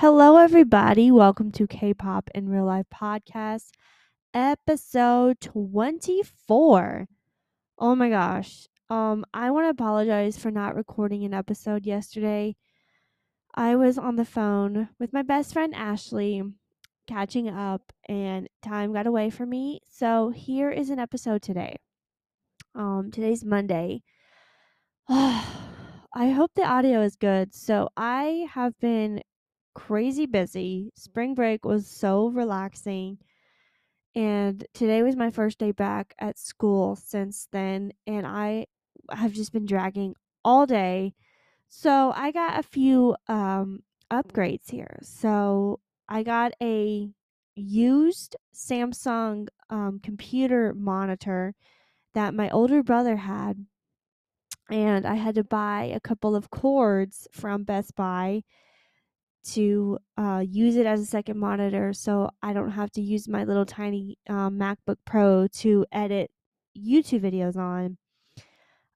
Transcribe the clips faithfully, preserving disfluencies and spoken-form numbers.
Hello, everybody. Welcome to K-pop in Real Life podcast, episode twenty-four. Oh my gosh. Um, I want to apologize for not recording an episode yesterday. I was on the phone with my best friend, Ashley, catching up, and time got away from me. So here is an episode today. Um, today's Monday. Oh, I hope the audio is good. So I have been crazy busy. Spring break was so relaxing, and today was my first day back at school since then, and I have just been dragging all day. So I got a few um upgrades here. So I got a used Samsung um, computer monitor that my older brother had, and I had to buy a couple of cords from Best Buy to uh, use it as a second monitor, so I don't have to use my little tiny um, MacBook Pro to edit YouTube videos on.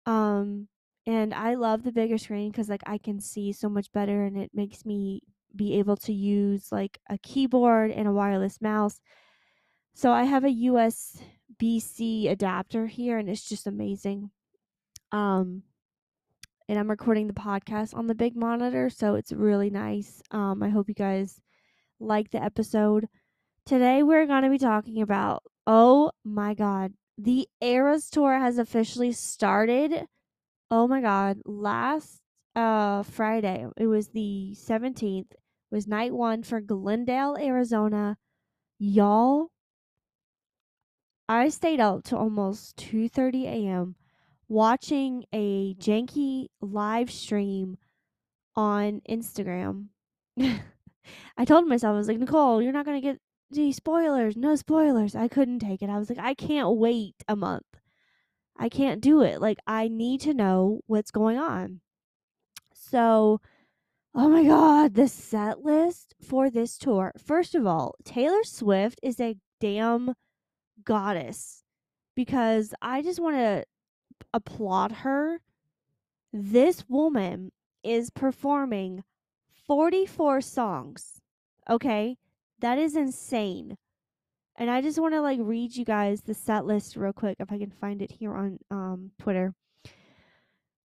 Um, and I love the bigger screen because, like, I can see so much better, and it makes me be able to use, like, a keyboard and a wireless mouse. So I have a U S B C adapter here, and it's just amazing. Um, And I'm recording the podcast on the big monitor, so it's really nice. Um, I hope you guys like the episode. Today we're going to be talking about, oh my god, the Eras Tour has officially started. Oh my god, last uh, Friday, it was the seventeenth, was night one for Glendale, Arizona. Y'all, I stayed up till almost two thirty a.m. watching a janky live stream on Instagram. I told myself, I was like, Nicole, you're not going to get any spoilers. No spoilers. I couldn't take it. I was like, I can't wait a month. I can't do it. Like, I need to know what's going on. So, oh my God, the set list for this tour. First of all, Taylor Swift is a damn goddess, because I just want to applaud her. This woman is performing forty-four songs. Okay? That is insane. And I just want to, like, read you guys the set list real quick if I can find it here on um Twitter.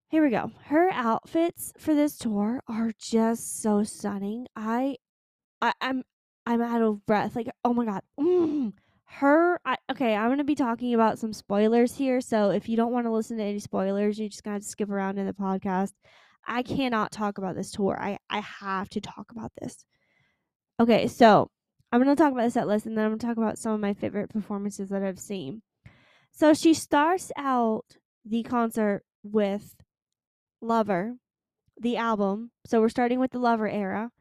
Here we go. Her outfits for this tour are just so stunning. I, I I'm I'm out of breath. Like, oh my god. Mm. Her, I, okay, I'm going to be talking about some spoilers here, so if you don't want to listen to any spoilers, you just got to skip around in the podcast. I cannot talk about this tour. I, I have to talk about this. Okay, so I'm going to talk about the set list, and then I'm going to talk about some of my favorite performances that I've seen. So she starts out the concert with Lover, the album. So we're starting with the Lover era.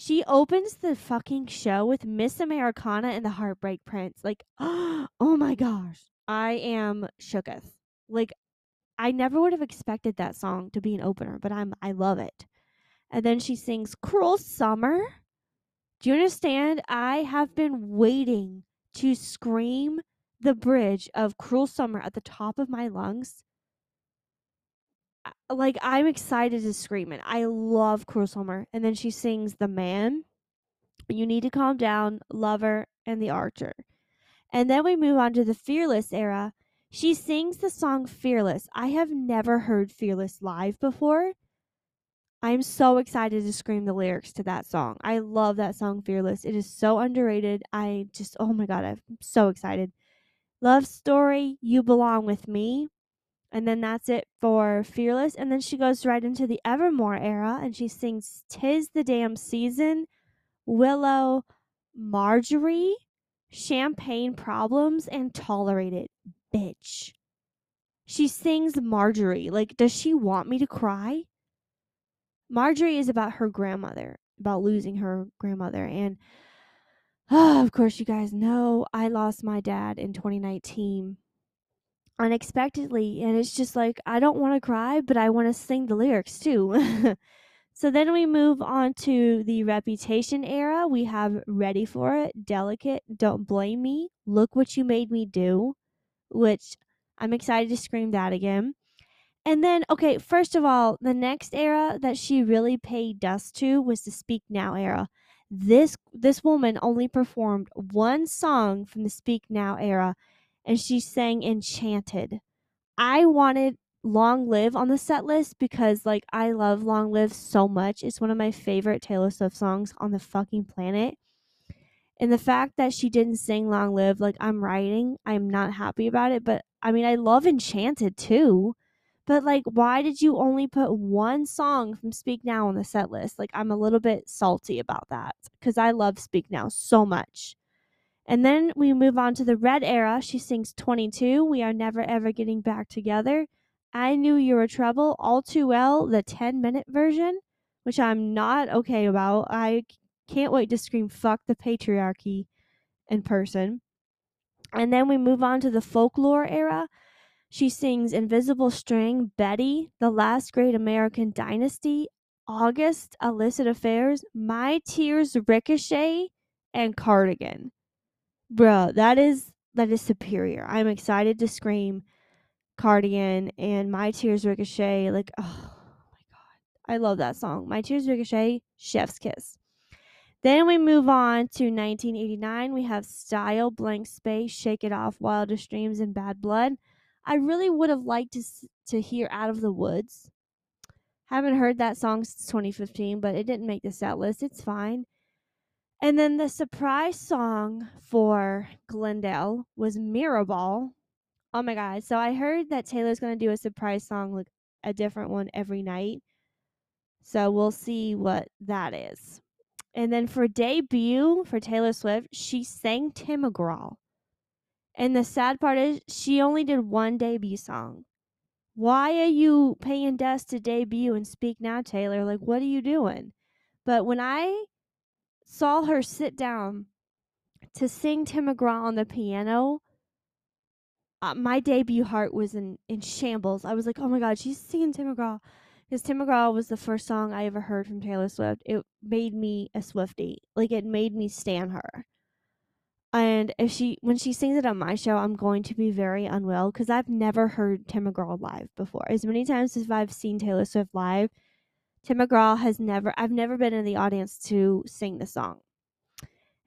She opens the fucking show with Miss Americana and the Heartbreak Prince. Like, oh my gosh. I am shooketh. Like, I never would have expected that song to be an opener, but I'm I love it. And then she sings Cruel Summer. Do you understand? I have been waiting to scream the bridge of Cruel Summer at the top of my lungs. Like, I'm excited to scream it. I love Cruel Summer. And then she sings The Man, You Need to Calm Down, Lover, and The Archer. And then we move on to the Fearless era. She sings the song Fearless. I have never heard Fearless live before. I'm so excited to scream the lyrics to that song. I love that song, Fearless. It is so underrated. I just, oh my God, I'm so excited. Love Story, You Belong With Me. And then that's it for Fearless. And then she goes right into the Evermore era, and she sings Tis the Damn Season, Willow, Marjorie, Champagne Problems, and Tolerate It, Bitch. She sings Marjorie. Like, does she want me to cry? Marjorie is about her grandmother, about losing her grandmother. And, oh, of course, you guys know I lost my dad in twenty nineteen. Unexpectedly, and it's just like, I don't want to cry, but I want to sing the lyrics too. So then we move on to the Reputation era. We have Ready For It, Delicate, Don't Blame Me, Look What You Made Me Do, which I'm excited to scream that again. And then, okay, first of all, the next era that she really paid dust to was the Speak Now era. This this woman only performed one song from the Speak Now era, and she sang Enchanted. I wanted Long Live on the set list because, like, I love Long Live so much. It's one of my favorite Taylor Swift songs on the fucking planet. And the fact that she didn't sing Long Live, like, I'm writing, I'm not happy about it. But, I mean, I love Enchanted, too. But, like, why did you only put one song from Speak Now on the set list? Like, I'm a little bit salty about that because I love Speak Now so much. And then we move on to the Red era. She sings twenty-two, We Are Never Ever Getting Back Together, I Knew You Were Trouble, All Too Well, the ten-minute version, which I'm not okay about. I can't wait to scream fuck the patriarchy in person. And then we move on to the folklore era. She sings Invisible String, Betty, The Last Great American Dynasty, August, Illicit Affairs, My Tears Ricochet, and Cardigan. Bruh, that is, that is superior. I'm excited to scream Cardigan and My Tears Ricochet. Like, oh my god, I love that song. My Tears Ricochet, chef's kiss. Then we move on to nineteen eighty-nine. We have Style, Blank Space, Shake It Off, Wildest Dreams, and Bad Blood. I really would have liked to to hear Out of the Woods. Haven't heard that song since twenty fifteen, but it didn't make the set list. It's fine. And then the surprise song for Glendale was Mirrorball. Oh my god. So I heard that Taylor's going to do a surprise song, like a different one every night. So we'll see what that is. And then for debut for Taylor Swift, she sang Tim McGraw. And the sad part is she only did one debut song. Why are you paying dust to debut and Speak Now, Taylor? Like, what are you doing? But when I saw her sit down to sing Tim McGraw on the piano, Uh, my debut heart was in, in shambles. I was like, oh my god, she's singing Tim McGraw. Because Tim McGraw was the first song I ever heard from Taylor Swift. It made me a Swiftie. Like, it made me stan her. And if she when she sings it on my show, I'm going to be very unwell. Because I've never heard Tim McGraw live before. As many times as I've seen Taylor Swift live, Tim McGraw has never, I've never been in the audience to sing the song.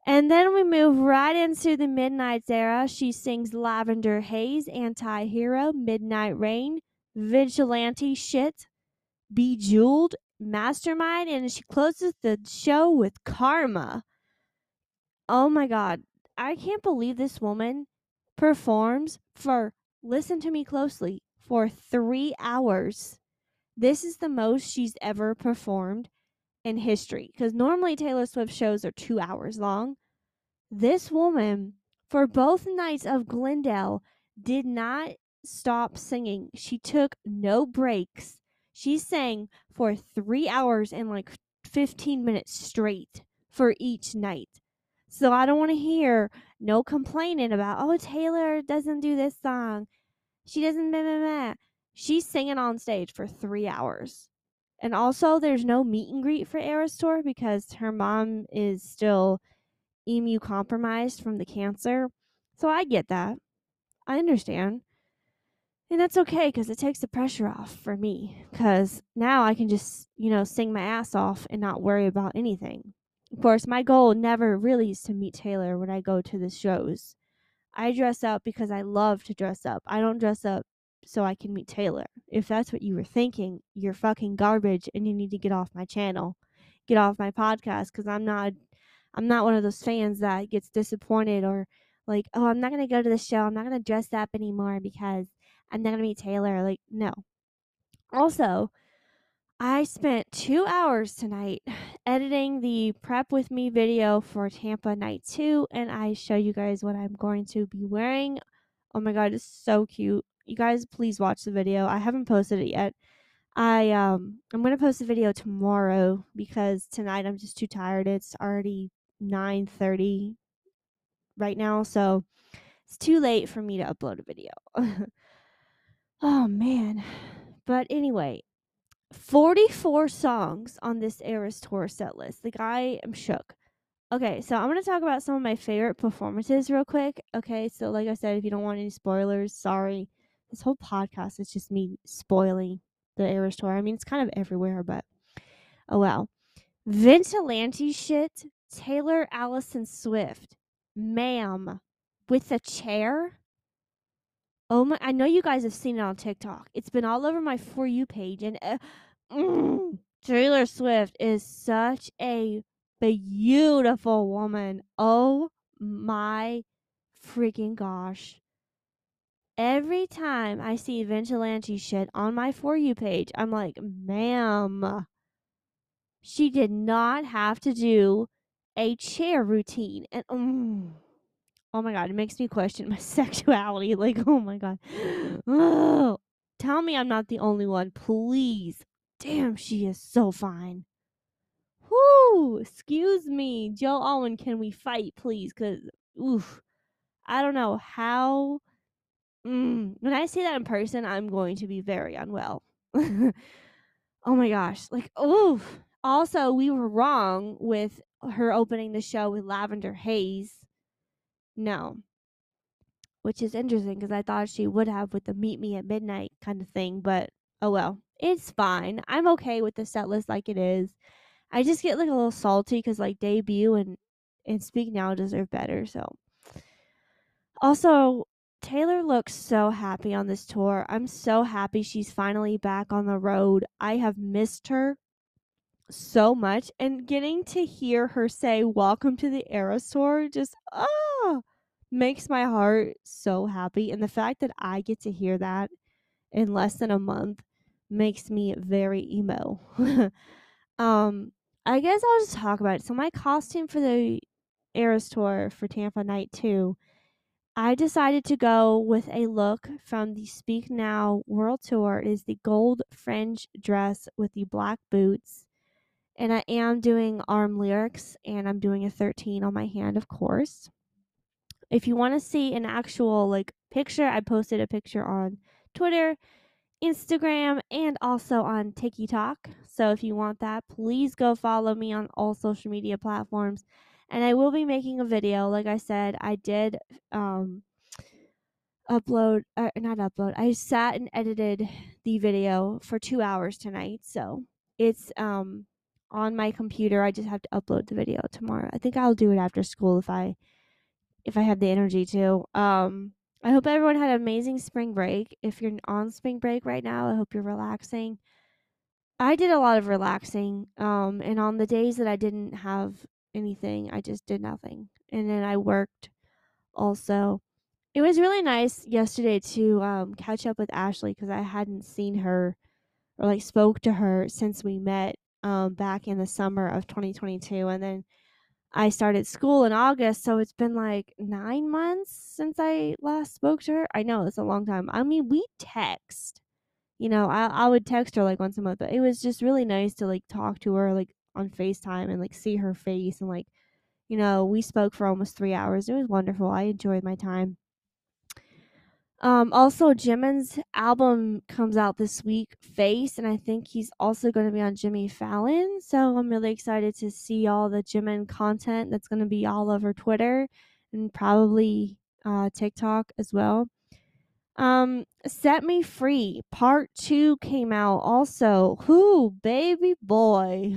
And then we move right into the Midnight's era. She sings Lavender Haze, Anti-Hero, Midnight Rain, Vigilante Shit, Bejeweled, Mastermind, and she closes the show with Karma. Oh my god. I can't believe this woman performs for, listen to me closely, for three hours. This is the most she's ever performed in history, because normally Taylor Swift shows are two hours long. This woman, for both nights of Glendale, did not stop singing. She took no breaks. She sang for three hours and like fifteen minutes straight for each night. So I don't want to hear no complaining about, oh, Taylor doesn't do this song, she doesn't meh, meh, meh. She's singing on stage for three hours. And also, there's no meet and greet for Eras Tour because her mom is still E M U compromised from the cancer. So I get that. I understand. And that's okay because it takes the pressure off for me. Because now I can just, you know, sing my ass off and not worry about anything. Of course, my goal never really is to meet Taylor when I go to the shows. I dress up because I love to dress up. I don't dress up so I can meet Taylor. If that's what you were thinking, you're fucking garbage and you need to get off my channel. Get off my podcast, because I'm not I'm not one of those fans that gets disappointed or like, oh, I'm not going to go to the show. I'm not going to dress up anymore because I'm not going to meet Taylor. Like, no. Also, I spent two hours tonight editing the Prep With Me video for Tampa Night two, and I show you guys what I'm going to be wearing. Oh my god, it's so cute. You guys, please watch the video. I haven't posted it yet. I, um, I'm going to post the video tomorrow because tonight I'm just too tired. It's already nine thirty right now, so it's too late for me to upload a video. Oh, man. But anyway, forty-four songs on this Eras Tour set list. Like, I am shook. Okay, so I'm going to talk about some of my favorite performances real quick. Okay, so like I said, if you don't want any spoilers, sorry. This whole podcast is just me spoiling the Eras Tour. I mean, it's kind of everywhere, but oh well. Vigilante Shit, Taylor Allison Swift, ma'am, with a chair. Oh my, I know you guys have seen it on TikTok. It's been all over my For You page. And uh, mm, Taylor Swift is such a beautiful woman. Oh my freaking gosh. Every time I see Vigilante Shit on my For You page, I'm like, ma'am, she did not have to do a chair routine. And um, oh my god, it makes me question my sexuality. Like, oh my god. Oh, tell me I'm not the only one, please. Damn, she is so fine. Whoo, excuse me. Joe Alwyn, can we fight, please? Because, oof, I don't know how. Mm, when I see that in person, I'm going to be very unwell. Oh my gosh. Like, oof. Also, we were wrong with her opening the show with Lavender Haze. No. Which is interesting because I thought she would have with the Meet Me at Midnight kind of thing. But, oh well. It's fine. I'm okay with the set list like it is. I just get like a little salty because like Debut and, and Speak Now deserve better. So, also, Taylor looks so happy on this tour. I'm so happy she's finally back on the road. I have missed her so much. And getting to hear her say, welcome to the Eras Tour, just, oh, makes my heart so happy. And the fact that I get to hear that in less than a month makes me very emo. um, I guess I'll just talk about it. So my costume for the Eras Tour for Tampa Night two, I decided to go with a look from the Speak Now World Tour. It is the gold fringe dress with the black boots. And I am doing arm lyrics, and I'm doing a thirteen on my hand, of course. If you want to see an actual like picture, I posted a picture on Twitter, Instagram, and also on TikTok. So if you want that, please go follow me on all social media platforms. And I will be making a video. Like I said, I did um, upload, uh, not upload. I sat and edited the video for two hours tonight. So it's um, on my computer. I just have to upload the video tomorrow. I think I'll do it after school if I if I have the energy to. Um, I hope everyone had an amazing spring break. If you're on spring break right now, I hope you're relaxing. I did a lot of relaxing. Um, and on the days that I didn't have anything, I just did nothing, and then I worked. Also, it was really nice yesterday to um catch up with Ashley, because I hadn't seen her or like spoke to her since we met um back in the summer of twenty twenty-two, and then I started school in August, so it's been like nine months since I last spoke to her. I know it's a long time. I mean, we text, you know, I I would text her like once a month, but it was just really nice to like talk to her like on FaceTime and like see her face, and like, you know, we spoke for almost three hours. It was wonderful. I enjoyed my time. Um also, Jimin's album comes out this week, Face, and I think he's also going to be on Jimmy Fallon, so I'm really excited to see all the Jimin content that's going to be all over Twitter and probably uh TikTok as well. Um, Set Me Free Part two came out also. Whoo, baby boy.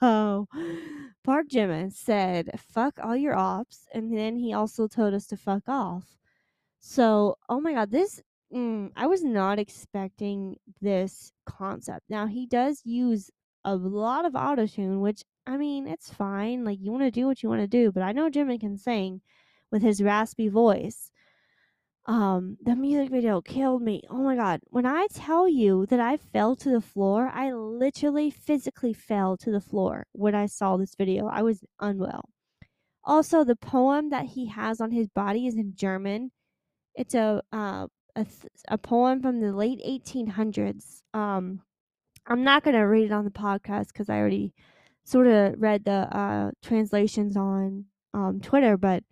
Park Jimin said, fuck all your ops. And then he also told us to fuck off. So, oh my god, this, mm, I was not expecting this concept. Now, he does use a lot of autotune, which, I mean, it's fine. Like, you want to do what you want to do. But I know Jimin can sing with his raspy voice. Um, the music video killed me. Oh my god. When I tell you that I fell to the floor, I literally physically fell to the floor when I saw this video. I was unwell. Also, the poem that he has on his body is in German. It's a uh, a, th- a poem from the late eighteen hundreds. Um, I'm not going to read it on the podcast because I already sort of read the uh, translations on um, Twitter, but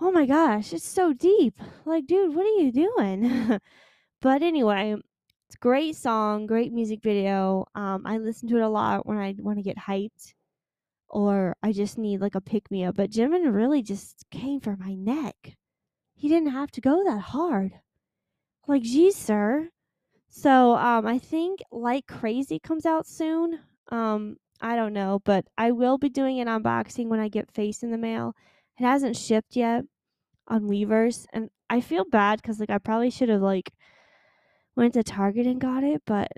oh my gosh, it's so deep. Like, dude, what are you doing? But anyway, it's a great song, great music video. Um, I listen to it a lot when I want to get hyped or I just need like a pick-me-up. But Jimin really just came for my neck. He didn't have to go that hard. Like, geez, sir. So um, I think Like Crazy comes out soon. Um, I don't know, but I will be doing an unboxing when I get Face in the mail. It hasn't shipped yet on Weavers, and I feel bad because like I probably should have like went to Target and got it, but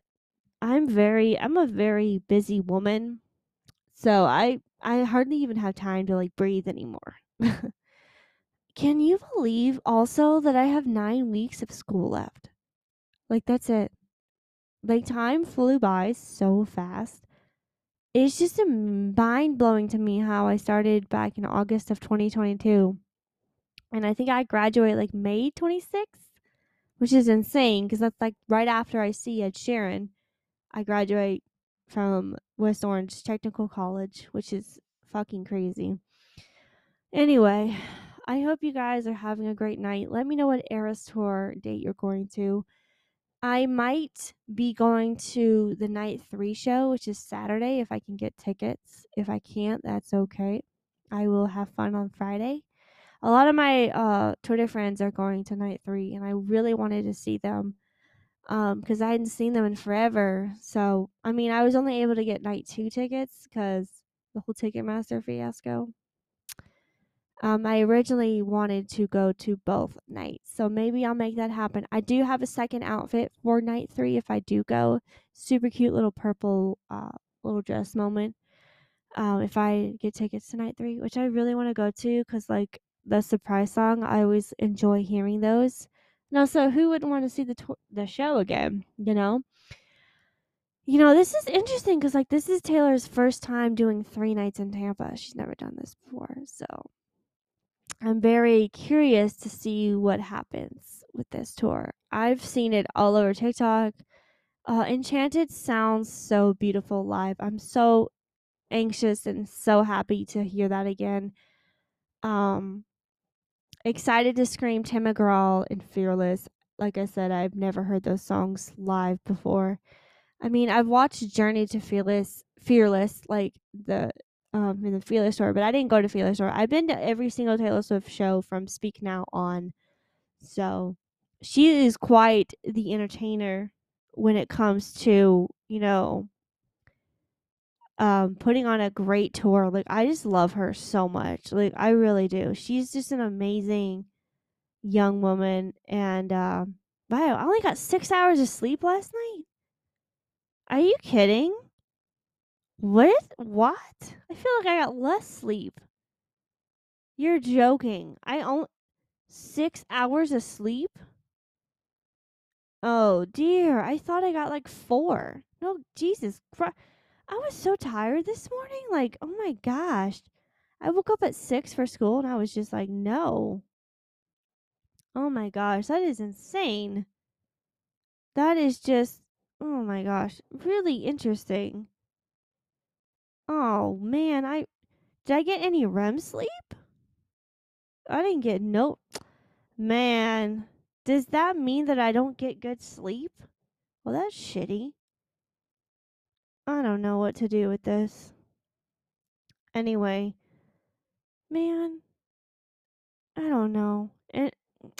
I'm very I'm a very busy woman, so I I hardly even have time to like breathe anymore. Can you believe also that I have nine weeks of school left? Like, that's it. Like, time flew by so fast. It's just mind-blowing to me how I started back in August of twenty twenty-two. And I think I graduate, like, May twenty-sixth, which is insane because that's, like, right after I see Ed Sheeran. I graduate from West Orange Technical College, which is fucking crazy. Anyway, I hope you guys are having a great night. Let me know what Eras Tour date you're going to. I might be going to the Night three show, which is Saturday, if I can get tickets. If I can't, that's okay. I will have fun on Friday. A lot of my uh, Twitter friends are going to Night three, and I really wanted to see them because um, I hadn't seen them in forever. So, I mean, I was only able to get Night two tickets because the whole Ticketmaster fiasco. Um, I originally wanted to go to both nights, so maybe I'll make that happen. I do have a second outfit for Night three if I do go. Super cute little purple uh, little dress moment um, if I get tickets to Night three, which I really want to go to because, like, the surprise song, I always enjoy hearing those. And also, who wouldn't want to see the to- the show again, you know? You know, this is interesting because, like, this is Taylor's first time doing three nights in Tampa. She's never done this before, so I'm very curious to see what happens with this tour. I've seen it all over TikTok. Uh, Enchanted sounds so beautiful live. I'm so anxious and so happy to hear that again. Um, excited to scream Tim McGraw and Fearless. Like I said, I've never heard those songs live before. I mean, I've watched Journey to Fearless, Fearless, like the... Um, in the Fearless Tour, but I didn't go to Fearless Tour. I've been to every single Taylor Swift show from Speak Now on. So she is quite the entertainer when it comes to, you know, um, putting on a great tour. Like, I just love her so much. Like, I really do. She's just an amazing young woman. And, uh, wow, I only got six hours of sleep last night. Are you kidding? What? What? I feel like I got less sleep. You're joking. I only... Six hours of sleep? Oh, dear. I thought I got, like, four. No, Jesus Christ. I was so tired this morning. Like, oh, my gosh. I woke up at six for school, and I was just like, no. Oh, my gosh. That is insane. That is just... Oh, my gosh. Really interesting. Oh, man, I, did I get any R E M sleep? I didn't get no, man, does that mean that I don't get good sleep? Well, that's shitty. I don't know what to do with this. Anyway, man, I don't know. It,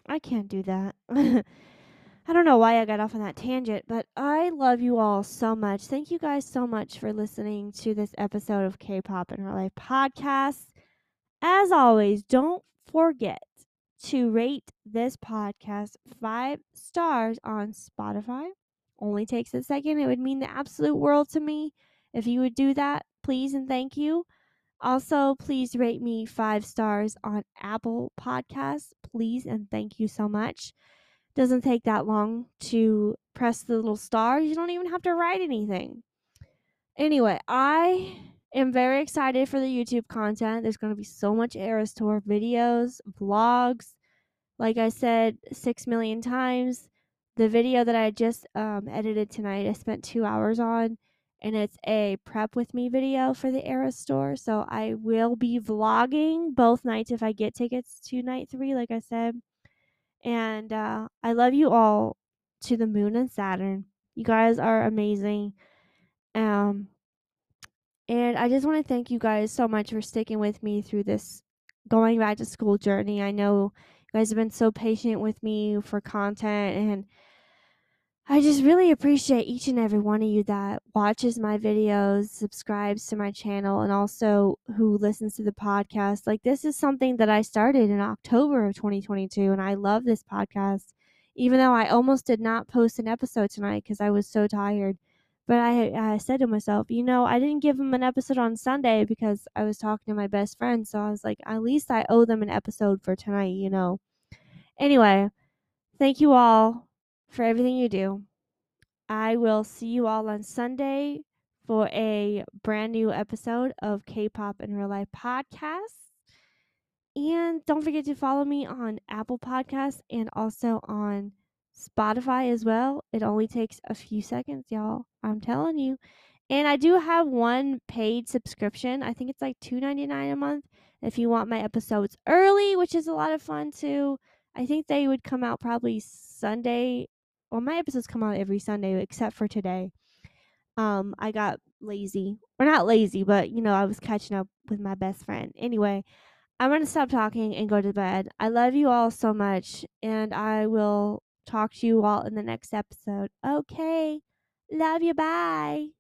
I can't do that. I don't know why I got off on that tangent, but I love you all so much. Thank you guys so much for listening to this episode of K-pop in Real Life podcast. As always, don't forget to rate this podcast five stars on Spotify. Only takes a second. It would mean the absolute world to me if you would do that. Please and thank you. Also, please rate me five stars on Apple Podcasts. Please and thank you so much. Doesn't take that long to press the little star. You don't even have to write anything. Anyway, I am very excited for the YouTube content. There's going to be so much Eras Tour videos, vlogs. Like I said six million times, the video that I just um, edited tonight, I spent two hours on, and it's a prep with me video for the Eras Tour. So I will be vlogging both nights if I get tickets to Night three, like I said. And uh, I love you all to the moon and Saturn. You guys are amazing. Um, and I just want to thank you guys so much for sticking with me through this going back to school journey. I know you guys have been so patient with me for content. And I just really appreciate each and every one of you that watches my videos, subscribes to my channel, and also who listens to the podcast. Like, this is something that I started in October of twenty twenty-two, and I love this podcast, even though I almost did not post an episode tonight because I was so tired. But I, I said to myself, you know, I didn't give them an episode on Sunday because I was talking to my best friend. So I was like, at least I owe them an episode for tonight, you know. Anyway, thank you all for everything you do. I will see you all on Sunday for a brand new episode of K-Pop in Real Life podcast. And don't forget to follow me on Apple Podcasts and also on Spotify as well. It only takes a few seconds, y'all. I'm telling you. And I do have one paid subscription. I think it's like two ninety-nine a month if you want my episodes early, which is a lot of fun too. I think they would come out probably Sunday. Well, my episodes come out every Sunday except for today. Um, I got lazy. Or not lazy, but you know, I was catching up with my best friend. Anyway, I'm going to stop talking and go to bed. I love you all so much, and I will talk to you all in the next episode. Okay. Love you. Bye.